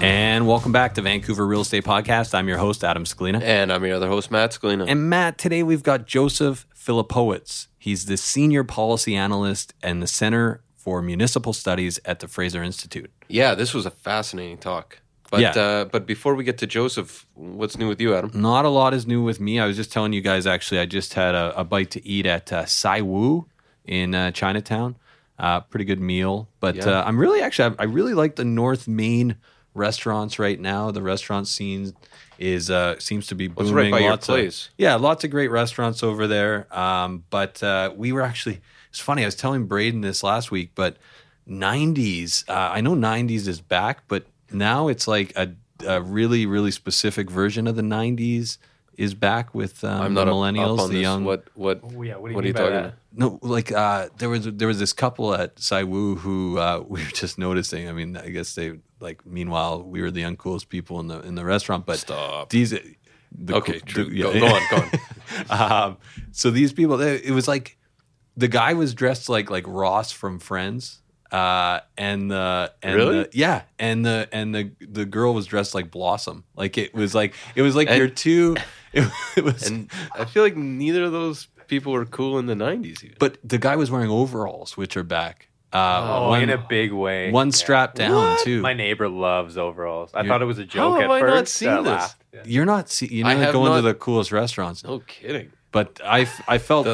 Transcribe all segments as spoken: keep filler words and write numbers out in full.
And welcome back to Vancouver Real Estate Podcast. I'm your host, Adam Scalina. And I'm your other host, Matt Scalina. And Matt, today we've got Joseph Filipowicz. He's the Senior Policy Analyst and the Center for Municipal Studies at the Fraser Institute. Yeah, this was a fascinating talk. But yeah. uh, but before we get to Joseph, what's new with you, Adam? Not a lot is new with me. I was just telling you guys, actually, I just had a, a bite to eat at uh, Sai Woo in uh, Chinatown. Uh, pretty good meal. But yeah. uh, I'm really, actually, I, I really like the North Main restaurants right now. The restaurant scene is uh seems to be booming. It's right by lots your place. Of, yeah, lots of great restaurants over there. Um, but uh we were actually, it's funny, I was telling Braden this last week, but nineties, uh, I know nineties is back, but now it's like a, a really, really specific version of the nineties is back with um, I'm not the millennials, up on the this. Young. What what? Oh, yeah. What do you, what are you talking that? About? No, like uh, there was there was this couple at Sai Woo who uh, we were just noticing. I mean, I guess they like. Meanwhile, we were the uncoolest people in the in the restaurant. But stop. These. The, okay, true. The, yeah. go, go on, go on. um, so these people, they, it was like the guy was dressed like like Ross from Friends. Uh, and the and really? the, yeah, and the and the the girl was dressed like Blossom. Like it was like it was like and, your two. It, it was, and I feel like neither of those people were cool in the nineties. Even. But the guy was wearing overalls, which are back. Uh, oh, one, in a big way. One yeah. strapped down what? Too. My neighbor loves overalls. I You're, thought it was a joke. How have at I first, not seen uh, this? Yeah. You're not see, You're not going not, to the coolest restaurants. No kidding. But I, I felt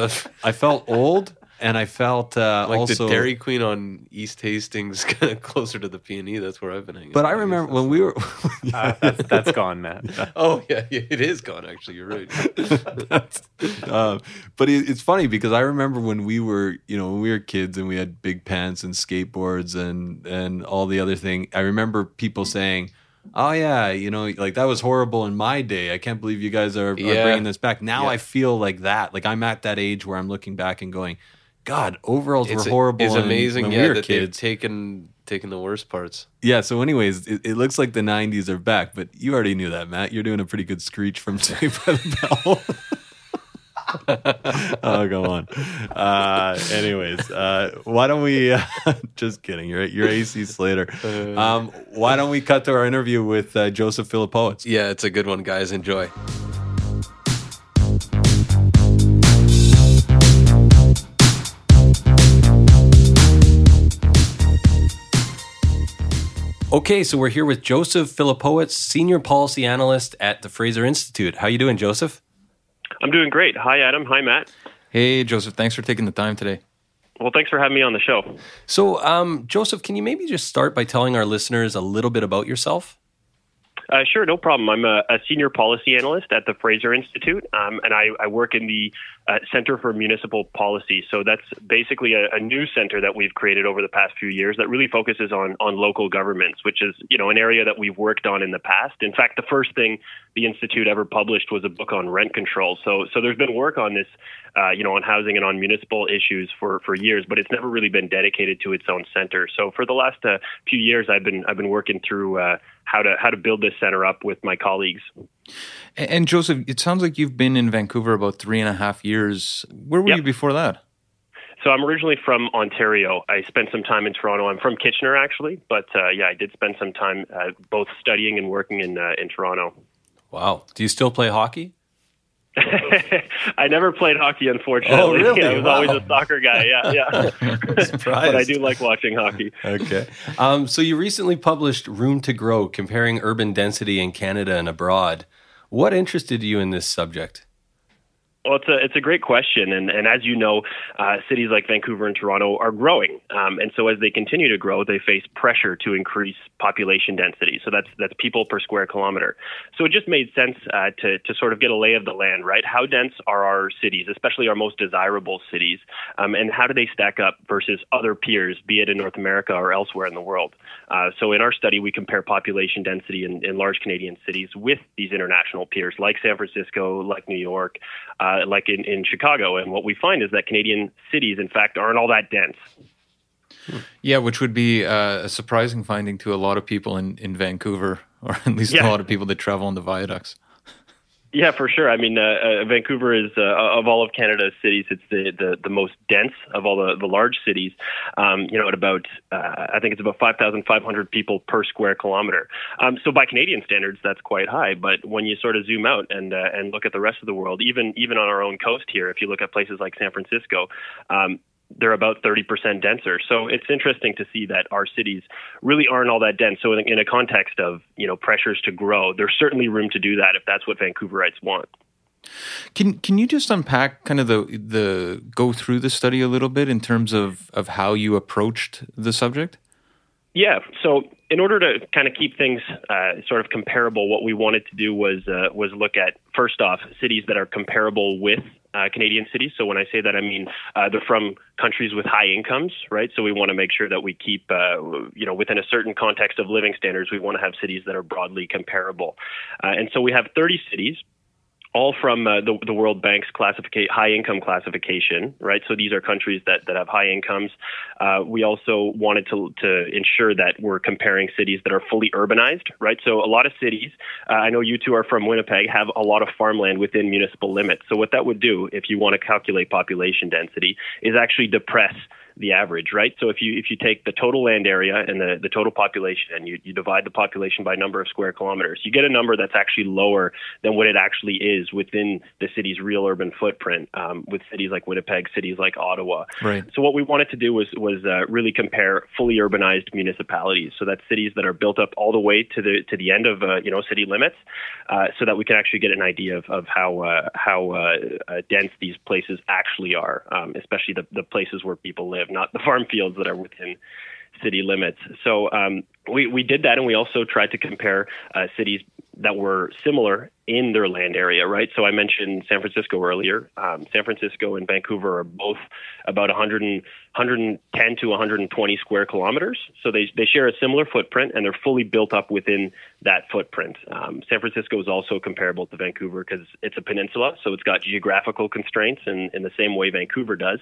I felt old. And I felt uh, like also, the Dairy Queen on East Hastings, kind of closer to the P and E. That's where I've been hanging. But I remember when we were. yeah. uh, that's, that's gone, Matt. Yeah. Oh yeah, yeah, it is gone. Actually, you're right. uh, but it, it's funny because I remember when we were, you know, when we were kids and we had big pants and skateboards and and all the other thing. I remember people saying, "Oh yeah, you know, like that was horrible in my day. I can't believe you guys are, yeah. are bringing this back." Now yeah. I feel like that. Like I'm at that age where I'm looking back and going, God, overalls it's, were horrible. It's amazing, when yeah, we were that kids. They've taken, taken the worst parts. Yeah, so anyways, it, it looks like the nineties are back, but you already knew that, Matt. You're doing a pretty good Screech from Saved by the Bell. oh, go on. Uh, anyways, uh, why don't we, uh, just kidding, you're, you're A C Slater. Um, why don't we cut to our interview with uh, Joseph Filipowicz? Yeah, it's a good one, guys. Enjoy. Okay, so we're here with Joseph Filipowicz, Senior Policy Analyst at the Fraser Institute. How you doing, Joseph? I'm doing great. Hi, Adam. Hi, Matt. Hey, Joseph. Thanks for taking the time today. Well, thanks for having me on the show. So, um, Joseph, can you maybe just start by telling our listeners a little bit about yourself? Uh, sure, no problem. I'm a, a senior policy analyst at the Fraser Institute, um, and I, I work in the uh, Center for Municipal Policy. So that's basically a, a new center that we've created over the past few years that really focuses on on local governments, which is, you know, an area that we've worked on in the past. In fact, the first thing the Institute ever published was a book on rent control. So so there's been work on this, uh, you know, on housing and on municipal issues for, for years, but it's never really been dedicated to its own center. So for the last uh, few years, I've been I've been working through uh, how to how to build this center up with my colleagues. And, and Joseph, it sounds like you've been in Vancouver about three and a half years. Where were yep. you before that? So I'm originally from Ontario. I spent some time in Toronto. I'm from Kitchener, actually, but uh, yeah, I did spend some time uh, both studying and working in uh, in Toronto. Wow. Do you still play hockey? I never played hockey, unfortunately. Oh, really? I was wow. always a soccer guy. Yeah, yeah. But I do like watching hockey. Okay. Um, so you recently published Room to Grow, comparing urban density in Canada and abroad. What interested you in this subject? Well, it's a, it's a great question. And, and as you know, uh, cities like Vancouver and Toronto are growing. Um, and so as they continue to grow, they face pressure to increase population density. So that's that's people per square kilometer. So it just made sense uh, to, to sort of get a lay of the land, right? How dense are our cities, especially our most desirable cities? Um, and how do they stack up versus other peers, be it in North America or elsewhere in the world? Uh, so in our study, we compare population density in, in large Canadian cities with these international peers like San Francisco, like New York, uh, like in, in Chicago. And what we find is that Canadian cities, in fact, aren't all that dense. Yeah, which would be uh, a surprising finding to a lot of people in, in Vancouver, or at least yeah. a lot of people that travel on the viaducts. Yeah, for sure. I mean, uh, uh, Vancouver is, uh, of all of Canada's cities, it's the, the, the most dense of all the, the large cities, um, you know, at about, uh, I think it's about five thousand five hundred people per square kilometer. Um, so by Canadian standards, that's quite high. But when you sort of zoom out and uh, and look at the rest of the world, even even on our own coast here, if you look at places like San Francisco, um they're about thirty percent denser. So it's interesting to see that our cities really aren't all that dense. So in, in a context of, you know, pressures to grow, there's certainly room to do that if that's what Vancouverites want. Can can you just unpack kind of the, the go through the study a little bit in terms of, of how you approached the subject? Yeah. So in order to kind of keep things uh, sort of comparable, what we wanted to do was uh, was look at, first off, cities that are comparable with Uh, Canadian cities. So when I say that, I mean uh, they're from countries with high incomes, right? So we want to make sure that we keep, uh, you know, within a certain context of living standards, we want to have cities that are broadly comparable. Uh, and so we have thirty cities, all from uh, the, the World Bank's classifica- high-income classification, right? So these are countries that, that have high incomes. Uh, we also wanted to, to ensure that we're comparing cities that are fully urbanized, right? So a lot of cities, uh, I know you two are from Winnipeg, have a lot of farmland within municipal limits. So what that would do, if you want to calculate population density, is actually depress the average, right? So if you if you take the total land area and the, the total population and you, you divide the population by number of square kilometers, you get a number that's actually lower than what it actually is within the city's real urban footprint, um, with cities like Winnipeg, cities like Ottawa. Right. So what we wanted to do was was uh, really compare fully urbanized municipalities. So that's cities that are built up all the way to the to the end of uh, you know city limits, uh, so that we can actually get an idea of, of how uh, how uh, uh, dense these places actually are, um, especially the, the places where people live, not the farm fields that are within city limits. So um, we, we did that, and we also tried to compare uh, cities that were similar in their land area, right? So I mentioned San Francisco earlier. Um, San Francisco and Vancouver are both about one hundred ten to one hundred twenty square kilometers. So they they share a similar footprint, and they're fully built up within that footprint. Um, San Francisco is also comparable to Vancouver because it's a peninsula, so it's got geographical constraints in, in the same way Vancouver does.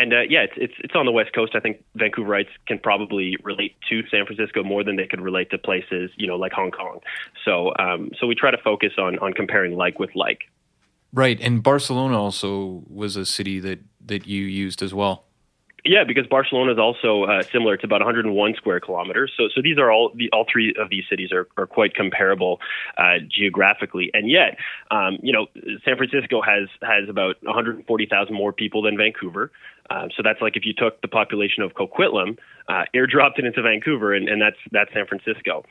And uh, yeah, it's, it's it's on the West Coast. I think Vancouverites can probably relate to San Francisco more than they could relate to places, you know, like Hong Kong. So um, so we try to focus on on comparing like with like. Right, and Barcelona also was a city that, that you used as well. Yeah, because Barcelona is also uh, similar. It's about one hundred one square kilometers. So, so these are all the all three of these cities are, are quite comparable uh, geographically. And yet, um, you know, San Francisco has has about one hundred forty thousand more people than Vancouver. Um, so that's like if you took the population of Coquitlam, uh, airdropped it into Vancouver, and, and that's that's San Francisco.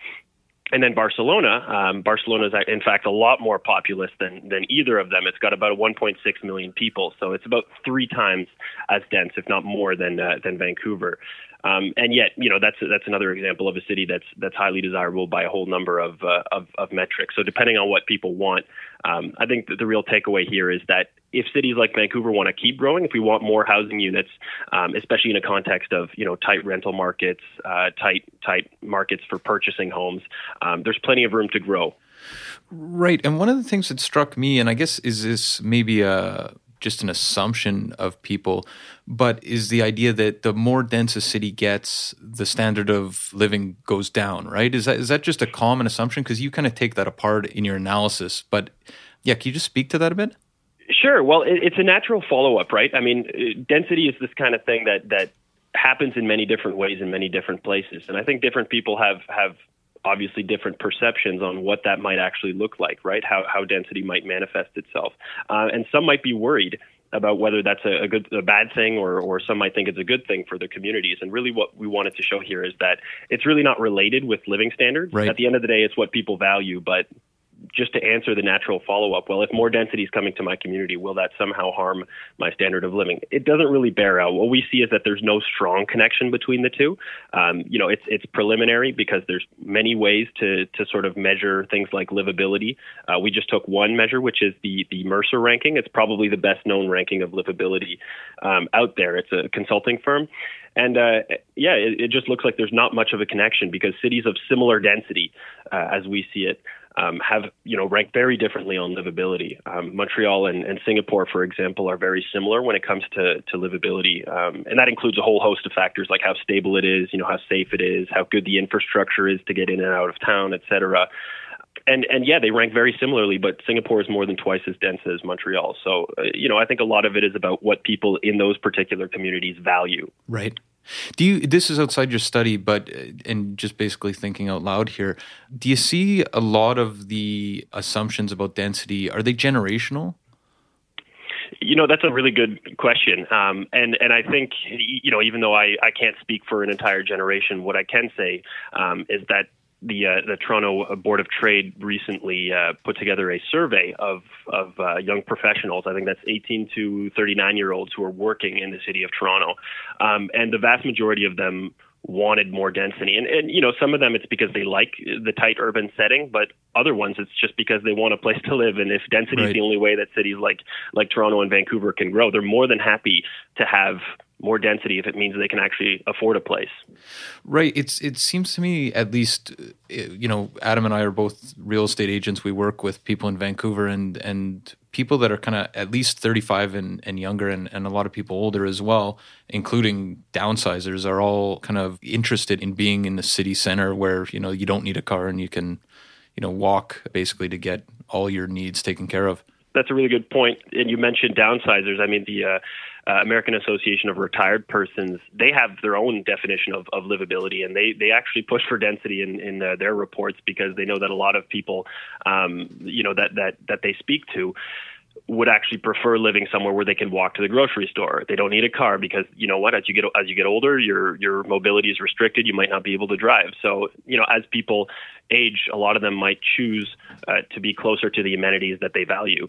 And then Barcelona, um, Barcelona is in fact a lot more populous than than either of them. It's got about one point six million people, so it's about three times as dense, if not more, than uh, than Vancouver. Um, and yet, you know, that's that's another example of a city that's that's highly desirable by a whole number of uh, of, of metrics. So depending on what people want, um, I think that the real takeaway here is that if cities like Vancouver want to keep growing, if we want more housing units, um, especially in a context of, you know, tight rental markets, uh, tight tight markets for purchasing homes, um, there's plenty of room to grow. Right. And one of the things that struck me, and I guess is this maybe a just an assumption of people, but is the idea that the more dense a city gets, the standard of living goes down, right? Is that is that just a common assumption? Because you kind of take that apart in your analysis. But yeah, can you just speak to that a bit? Sure. Well, it, it's a natural follow-up, right? I mean, density is this kind of thing that that happens in many different ways in many different places. And I think different people have have obviously different perceptions on what that might actually look like, right? How how density might manifest itself. Uh, and some might be worried about whether that's a, a good, a bad thing, or or some might think it's a good thing for their communities. And really what we wanted to show here is that it's really not related with living standards. Right. At the end of the day, it's what people value, but just to answer the natural follow-up, well, if more density is coming to my community, will that somehow harm my standard of living? It doesn't really bear out. What we see is that there's no strong connection between the two. Um, you know, it's it's preliminary because there's many ways to to sort of measure things like livability. Uh, we just took one measure, which is the the Mercer ranking. It's probably the best known ranking of livability um, out there. It's a consulting firm. And uh, yeah, it, it just looks like there's not much of a connection because cities of similar density, uh, as we see it, Um, have, you know, ranked very differently on livability. Um, Montreal and, and Singapore, for example, are very similar when it comes to, to livability. Um, and that includes a whole host of factors like how stable it is, you know, how safe it is, how good the infrastructure is to get in and out of town, et cetera. And, and yeah, they rank very similarly, but Singapore is more than twice as dense as Montreal. So, uh, you know, I think a lot of it is about what people in those particular communities value. Right. Do you, this is outside your study, but, and just basically thinking out loud here, do you see a lot of the assumptions about density, are they generational? You know, that's a really good question. Um, and, and I think, you know, even though I, I can't speak for an entire generation, what I can say um, is that The, uh, the Toronto Board of Trade recently uh, put together a survey of, of uh, young professionals. I think that's eighteen to thirty-nine-year-olds who are working in the city of Toronto. Um, and the vast majority of them wanted more density. And, and, you know, some of them it's because they like the tight urban setting, but other ones it's just because they want a place to live. And if density right. is the only way that cities like like Toronto and Vancouver can grow, they're more than happy to have more density if it means they can actually afford a place. Right. It's it seems to me, at least, you know, Adam and I are both real estate agents. We work with people in Vancouver and and people that are kind of at least thirty-five and, and younger, and, and a lot of people older as well, including downsizers, are all kind of interested in being in the city center where, you know, you don't need a car and you can, you know, walk basically to get all your needs taken care of. That's a really good point. And you mentioned downsizers. I mean, the uh, uh, American Association of Retired Persons, they have their own definition of, of livability, and they, they actually push for density in, in uh, their reports because they know that a lot of people, um, you know, that, that, that they speak to would actually prefer living somewhere where they can walk to the grocery store. They don't need a car because, you know what, as you get as you get older, your your mobility is restricted. You might not be able to drive. So, you know, as people age, a lot of them might choose uh, to be closer to the amenities that they value.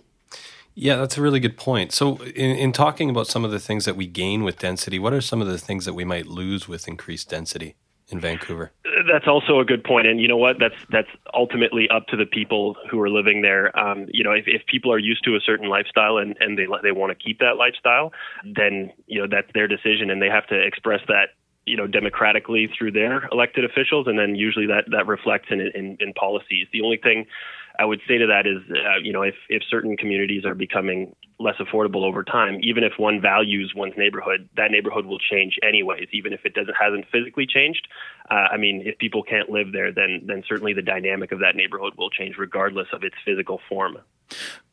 Yeah, that's a really good point. So in, in talking about some of the things that we gain with density, what are some of the things that we might lose with increased density in Vancouver? That's also a good point. And you know what, that's that's ultimately up to the people who are living there. Um, you know, if, if people are used to a certain lifestyle and, and they they want to keep that lifestyle, then, you know, that's their decision and they have to express that, you know, democratically through their elected officials. And then usually that, that reflects in, in, in policies. The only thing I would say to that is, uh, you know, if, if certain communities are becoming less affordable over time. Even if one values one's neighborhood, that neighborhood will change anyways, even if it doesn't hasn't physically changed. Uh, I mean, if people can't live there, then then certainly the dynamic of that neighborhood will change regardless of its physical form.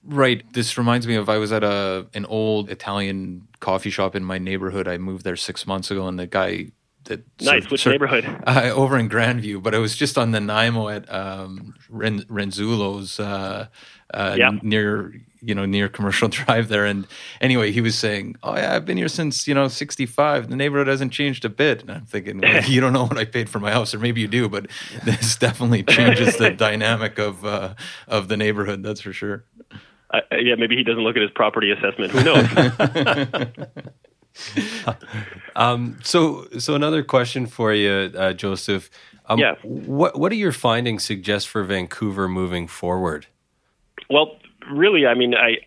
Right. This reminds me of, I was at a an old Italian coffee shop in my neighborhood. I moved there six months ago, and the guy... That nice. Served, Which served, neighborhood? Uh, over in Grandview, but it was just on Nanaimo at um, Ren- Renzulo's uh, uh, yeah. near, you know, near Commercial Drive there. And anyway, he was saying, "Oh yeah, I've been here since you know sixty-five. The neighborhood hasn't changed a bit." And I'm thinking, well, you don't know what I paid for my house, or maybe you do, but this definitely changes the dynamic of uh, of the neighborhood. That's for sure. Uh, yeah, maybe he doesn't look at his property assessment. Who knows? um, so, so another question for you, uh, Joseph. Um, yeah. What What do your findings suggest for Vancouver moving forward? Well, really, I mean, I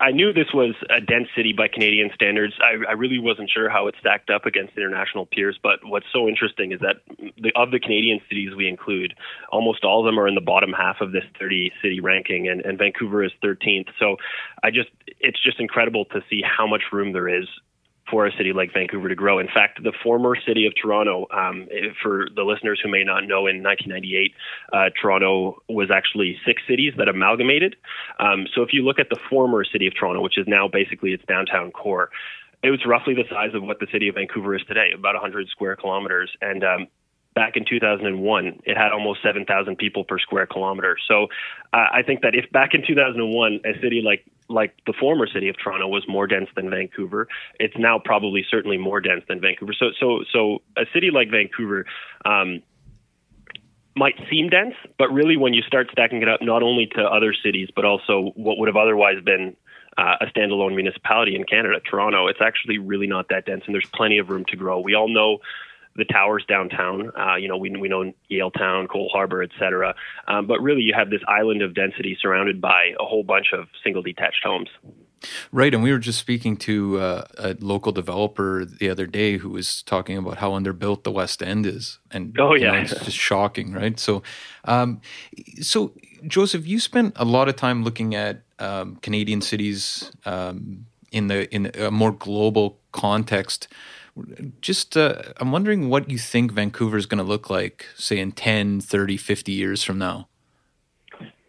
I knew this was a dense city by Canadian standards. I, I really wasn't sure how it stacked up against international peers. But what's so interesting is that the, of the Canadian cities we include, almost all of them are in the bottom half of this thirty city ranking, and, and Vancouver is thirteenth. So, I just it's just incredible to see how much room there is for a city like Vancouver to grow. In fact, the former city of Toronto, um, for the listeners who may not know, in nineteen ninety-eight, uh, Toronto was actually six cities that amalgamated. Um, so if you look at the former city of Toronto, which is now basically its downtown core, it was roughly the size of what the city of Vancouver is today, about one hundred square kilometers. And um, back in two thousand one, it had almost seven thousand people per square kilometer. So uh, I think that if back in two thousand one, a city like like the former city of Toronto was more dense than Vancouver, it's now probably certainly more dense than Vancouver. So, so, so a city like Vancouver um, might seem dense, but really when you start stacking it up, not only to other cities, but also what would have otherwise been uh, a standalone municipality in Canada, Toronto, it's actually really not that dense, and there's plenty of room to grow. We all know the towers downtown, uh, you know, we we know Yale Town, Cole Harbour, et cetera. Um, but really you have this island of density surrounded by a whole bunch of single detached homes. Right. And we were just speaking to uh, a local developer the other day who was talking about how underbuilt the West End is. And oh, yeah. You know, it's just shocking, right? So, um, so Joseph, you spent a lot of time looking at um, Canadian cities um, in the in a more global context. Just, uh, I'm wondering what you think Vancouver is going to look like, say, in ten, thirty, fifty years from now.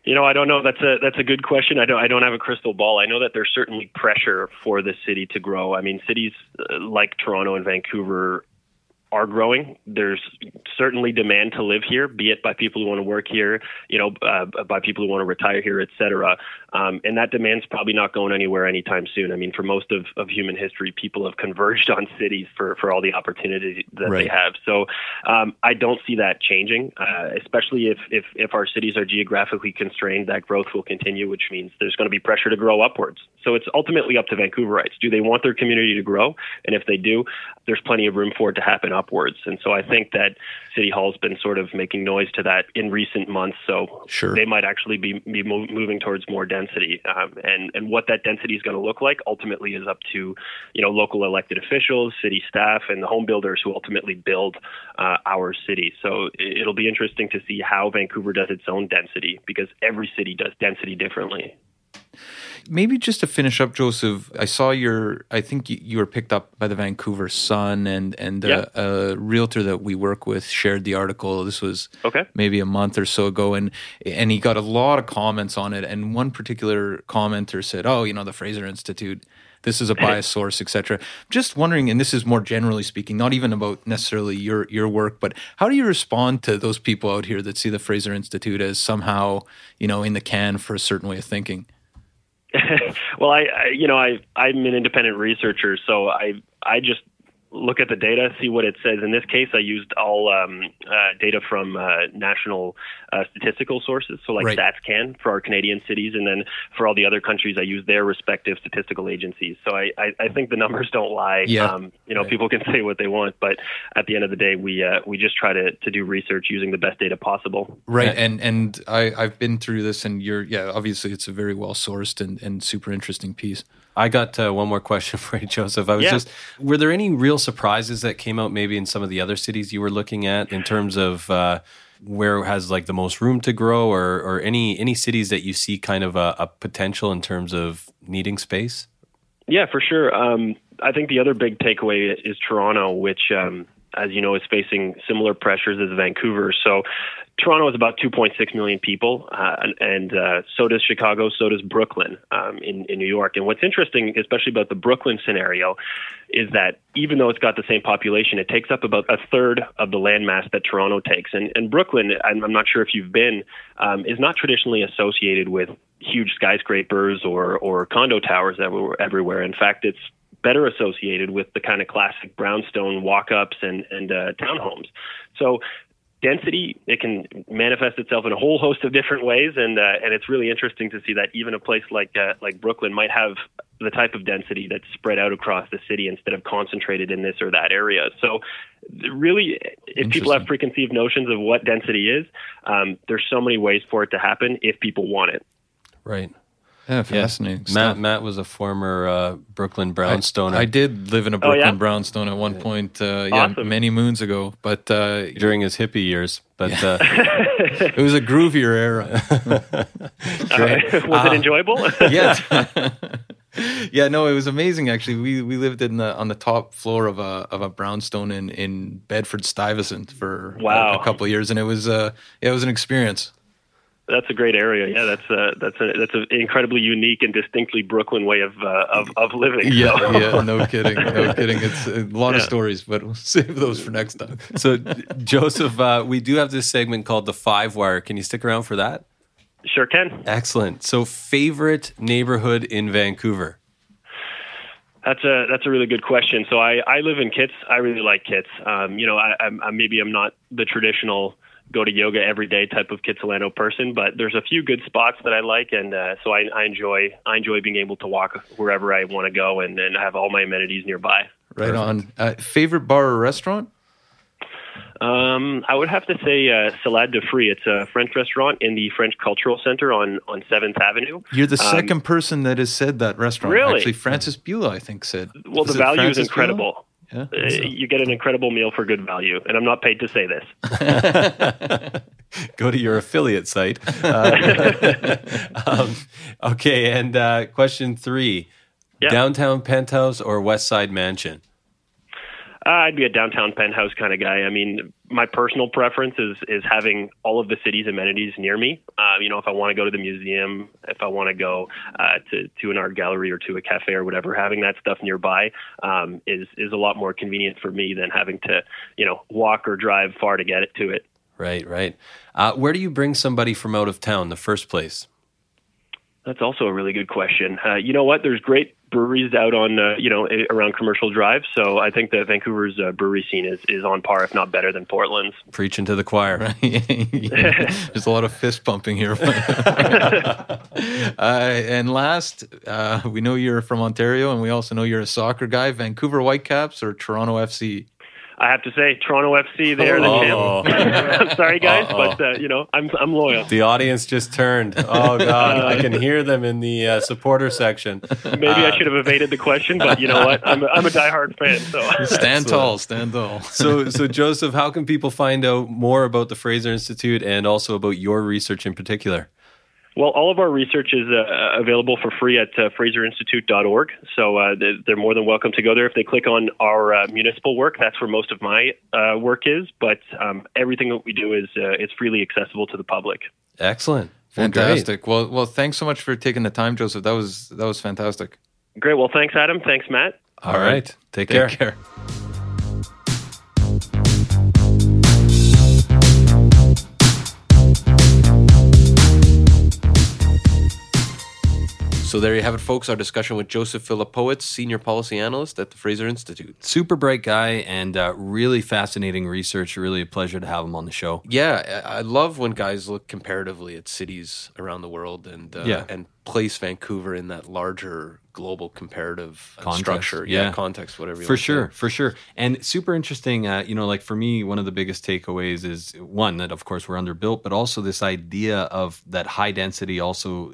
You know, I don't know. That's a that's a good question. I don't I don't have a crystal ball. I know that there's certainly pressure for the city to grow. I mean, cities like Toronto and Vancouver are growing. There's certainly demand to live here, be it by people who want to work here, you know, uh, by people who want to retire here, et cetera. Um, and that demand's probably not going anywhere anytime soon. I mean, for most of, of human history, people have converged on cities for, for all the opportunities that right. they have. So um, I don't see that changing, uh, especially if, if, if our cities are geographically constrained, that growth will continue, which means there's going to be pressure to grow upwards. So it's ultimately up to Vancouverites. Do they want their community to grow? And if they do, there's plenty of room for it to happen upwards. And so I think that City Hall's been sort of making noise to that in recent months. So sure. They might actually be, be mo- moving towards more density. Um, and, and what that density is going to look like ultimately is up to, you know, local elected officials, city staff, and the home builders who ultimately build uh, our city. So it'll be interesting to see how Vancouver does its own density, because every city does density differently. Maybe just to finish up, Joseph, I saw your, I think you, you were picked up by the Vancouver Sun, and, and yeah. a, a realtor that we work with shared the article. This was okay. maybe a month or so ago, and and he got a lot of comments on it. And one particular commenter said, oh, you know, the Fraser Institute, this is a biased source, et cetera. Just wondering, and this is more generally speaking, not even about necessarily your, your work, but how do you respond to those people out here that see the Fraser Institute as somehow, you know, in the can for a certain way of thinking? Well, I, I, you know, I, I'm an independent researcher, so I, I just look at the data, see what it says. In this case, I used all um, uh, data from uh, national uh, statistical sources, so like right. StatsCan for our Canadian cities, and then for all the other countries, I use their respective statistical agencies. So I, I, I think the numbers don't lie. Yeah. Um, you know, right. people can say what they want, but at the end of the day, we uh, we just try to, to do research using the best data possible. Right, yeah. and and I, I've been through this, and you're yeah, obviously it's a very well sourced and, and super interesting piece. I got uh, one more question for you, Joseph. I was yeah. just, were there any real surprises that came out maybe in some of the other cities you were looking at in terms of uh, where has like the most room to grow, or or any any cities that you see kind of a, a potential in terms of needing space Yeah, for sure. Um, I think the other big takeaway is Toronto, which, um, as you know, is facing similar pressures as Vancouver. So Toronto is about two point six million people, uh, and uh, so does Chicago, so does Brooklyn um, in, in New York. And what's interesting, especially about the Brooklyn scenario, is that even though it's got the same population, it takes up about a third of the landmass that Toronto takes. And, and Brooklyn, I'm, I'm not sure if you've been, um, is not traditionally associated with huge skyscrapers or, or condo towers that were everywhere. In fact, it's better associated with the kind of classic brownstone walk-ups and, and uh, townhomes. So density, it can manifest itself in a whole host of different ways, and uh, and it's really interesting to see that even a place like uh, like Brooklyn might have the type of density that's spread out across the city instead of concentrated in this or that area. So really, if people have preconceived notions of what density is, um, there's so many ways for it to happen if people want it. Right. Yeah, fascinating. Yeah. Matt Matt was a former uh, Brooklyn brownstoner. I, I did live in a Brooklyn oh, yeah? brownstone at one yeah. point, uh, yeah, awesome. many moons ago. But uh, during his hippie years, but yeah. uh, it was a groovier era. uh, was uh, it enjoyable? Yes. Yeah, no, it was amazing. Actually, we we lived in the on the top floor of a of a brownstone in, in Bedford Stuyvesant for wow. a, a couple of years, and it was uh it was an experience. That's a great area. Yeah, that's a, that's a, that's an incredibly unique and distinctly Brooklyn way of uh, of, of living. Yeah, so. yeah, no kidding, no kidding. It's a lot yeah. of stories, but we'll save those for next time. So, Joseph, uh, we do have this segment called The Five Wire. Can you stick around for that? Sure can. Excellent. So, favorite neighborhood in Vancouver? That's a that's a really good question. So, I, I live in Kitts. I really like Kitts. Um, you know, I, I maybe I'm not the traditional go to yoga every day type of Kitsilano person, but there's a few good spots that I like, and uh, so I, I enjoy I enjoy being able to walk wherever I want to go, and and have all my amenities nearby. Right Perfect. on. Uh, favorite bar or restaurant? Um, I would have to say uh, Salade de Fruits. It's a French restaurant in the French Cultural Center on, on seventh Avenue. You're the um, second person that has said that restaurant. Really? Actually, Francis Bula, I think, said. Well, Is the value Francis is incredible. Bula? Yeah, so. You get an incredible meal for good value, and I'm not paid to say this. Go to your affiliate site. Uh, um, okay, and uh, question three, yeah. downtown penthouse or west side mansion? Uh, I'd be a downtown penthouse kind of guy. I mean, my personal preference is is having all of the city's amenities near me. Uh, you know, if I want to go to the museum, if I want to go uh, to to an art gallery or to a cafe or whatever, having that stuff nearby um, is is a lot more convenient for me than having to, you know, walk or drive far to get it to it. Right, right. Uh, where do you bring somebody from out of town the first place? That's also a really good question. Uh, you know what? There's great breweries out on, uh, you know, around Commercial Drive. So I think that Vancouver's uh, brewery scene is, is on par, if not better, than Portland's. Preaching to the choir. Right? Yeah. There's a lot of fist pumping here. uh, and last, uh, we know you're from Ontario, and we also know you're a soccer guy. Vancouver Whitecaps or Toronto F C? I have to say, Toronto F C, they're oh. the champ. I'm sorry, guys, Uh-oh. but, uh, you know, I'm I'm loyal. The audience just turned. Oh, God, I can hear them in the uh, supporter section. Maybe uh, I should have evaded the question, but you know what? I'm a, I'm a diehard fan. So Stand Excellent. tall, stand tall. So, so, Joseph, how can people find out more about the Fraser Institute and also about your research in particular? Well, all of our research is uh, available for free at uh, fraser institute dot org, so uh, they're more than welcome to go there. If they click on our uh, municipal work, that's where most of my uh, work is, but um, everything that we do is uh, it's freely accessible to the public. Excellent. Fantastic. Great. Well, well, thanks so much for taking the time, Joseph. That was that was fantastic. Great. Well, thanks, Adam. Thanks, Matt. All, all right. right. Take, Take care. care. So there you have it, folks, our discussion with Joseph Filipowicz, Senior Policy Analyst at the Fraser Institute. Super bright guy and uh, really fascinating research. Really a pleasure to have him on the show. Yeah, I love when guys look comparatively at cities around the world and uh, yeah. and place Vancouver in that larger global comparative context, structure. Yeah, yeah, context, whatever you for want sure, to say. For sure, for sure. And super interesting, uh, you know, like for me, one of the biggest takeaways is, one, that of course we're underbuilt, but also this idea of that high density also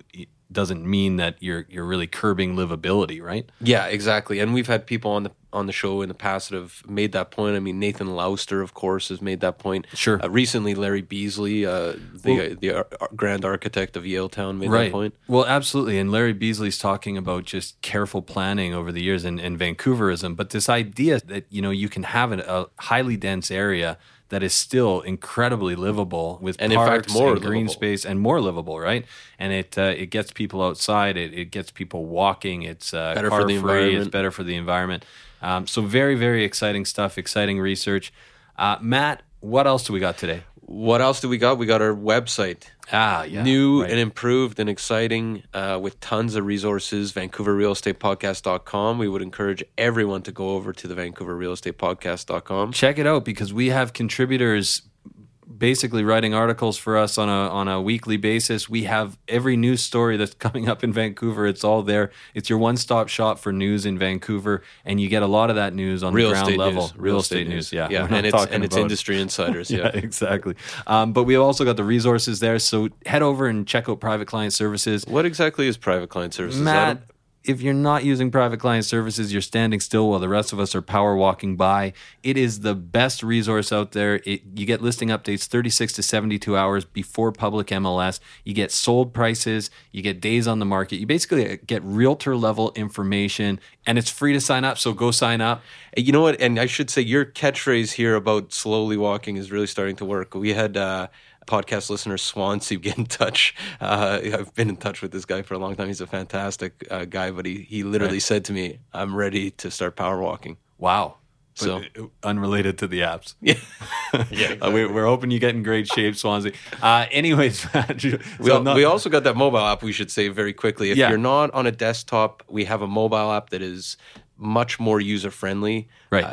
doesn't mean that you're you're really curbing livability, right? Yeah, exactly. And we've had people on the on the show in the past that have made that point. I mean, Nathan Lauster, of course, has made that point. Sure. Uh, recently, Larry Beasley, uh, the well, uh, the ar- grand architect of Yale Town, made right. that point. Well, absolutely. And Larry Beasley's talking about just careful planning over the years and, and Vancouverism. But this idea that, you know, you can have an, a highly dense area that is still incredibly livable with and parks in fact more and green livable. space and more livable, right? And it uh, it gets people outside. It, it gets people walking. It's uh, better for the environment. It's better for the environment. Um, so very, very exciting stuff, exciting research. Uh, Matt, what else do we got today? What else do we got? We got our website. Ah, yeah. New right. and improved and exciting uh, with tons of resources, Vancouver Real Estate Podcast dot com. We would encourage everyone to go over to the Vancouver Real Estate Podcast dot com. Check it out because we have contributors basically writing articles for us on a on a weekly basis. We have every news story that's coming up in Vancouver. It's all there. It's your one-stop shop for news in Vancouver, and you get a lot of that news on real the ground level. News. Real, real estate, estate news. news. Yeah, yeah. And, it's, and it's industry insiders. Yeah, yeah exactly. Um, but we've also got the resources there, so head over and check out Private Client Services. What exactly is Private Client Services, Matt? Adam? If you're not using Private Client Services, you're standing still while the rest of us are power walking by. It is the best resource out there. It, you get listing updates thirty-six to seventy-two hours before public M L S. You get sold prices. You get days on the market. You basically get realtor level information, and it's free to sign up, so go sign up. You know what? And I should say your catchphrase here about slowly walking is really starting to work. We had... Uh, podcast listener Swansea get in touch. Uh, I've been in touch with this guy for a long time. He's a fantastic uh, guy, but he, he literally right. said to me, I'm ready to start power walking. Wow. So but unrelated to the apps. Yeah. yeah exactly. uh, we, we're hoping you get in great shape, Swansea. Uh, anyways, so we, all, not, we also got that mobile app we should say very quickly. If yeah. you're not on a desktop, we have a mobile app that is much more user-friendly. Right.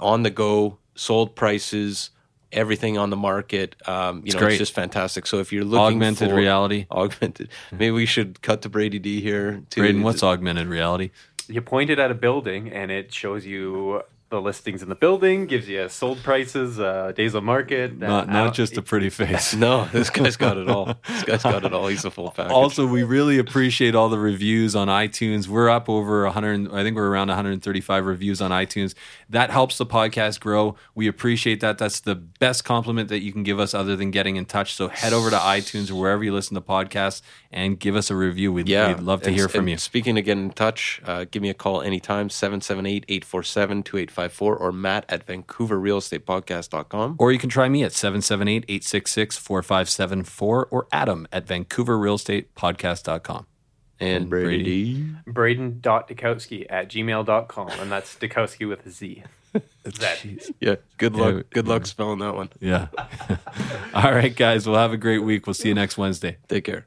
Uh, on the go, sold prices, everything on the market, um, you it's know, great. It's just fantastic. So if you're looking augmented for... Augmented reality. Augmented. Maybe we should cut to Brady D here. To, Braden, what's to, augmented reality? You point it at a building, and it shows you the listings in the building, gives you sold prices, uh, days on market. Not, not just a pretty face. No, this guy's got it all. This guy's got it all. He's a full package. Also, we really appreciate all the reviews on iTunes. We're up over one hundred, I think we're around one hundred thirty-five reviews on iTunes. That helps the podcast grow. We appreciate that. That's the best compliment that you can give us other than getting in touch. So head over to iTunes or wherever you listen to podcasts and give us a review. We'd, yeah. we'd love to and, hear from you. Speaking of getting in touch, uh, give me a call anytime, seven seven eight, eight four seven, two eight five. Or Matt at Vancouver Real Estate Podcast dot com. Or you can try me at seven seven eight, eight six six, four five seven four or Adam at Vancouver Real Estate Podcast dot com. And Brady. Braden.Dukowski at gmail dot com. And that's Dukowski with a Z. Jeez. Yeah, good luck. Yeah. Good luck spelling that one. Yeah. All right, guys. We'll have a great week. We'll see you next Wednesday. Take care.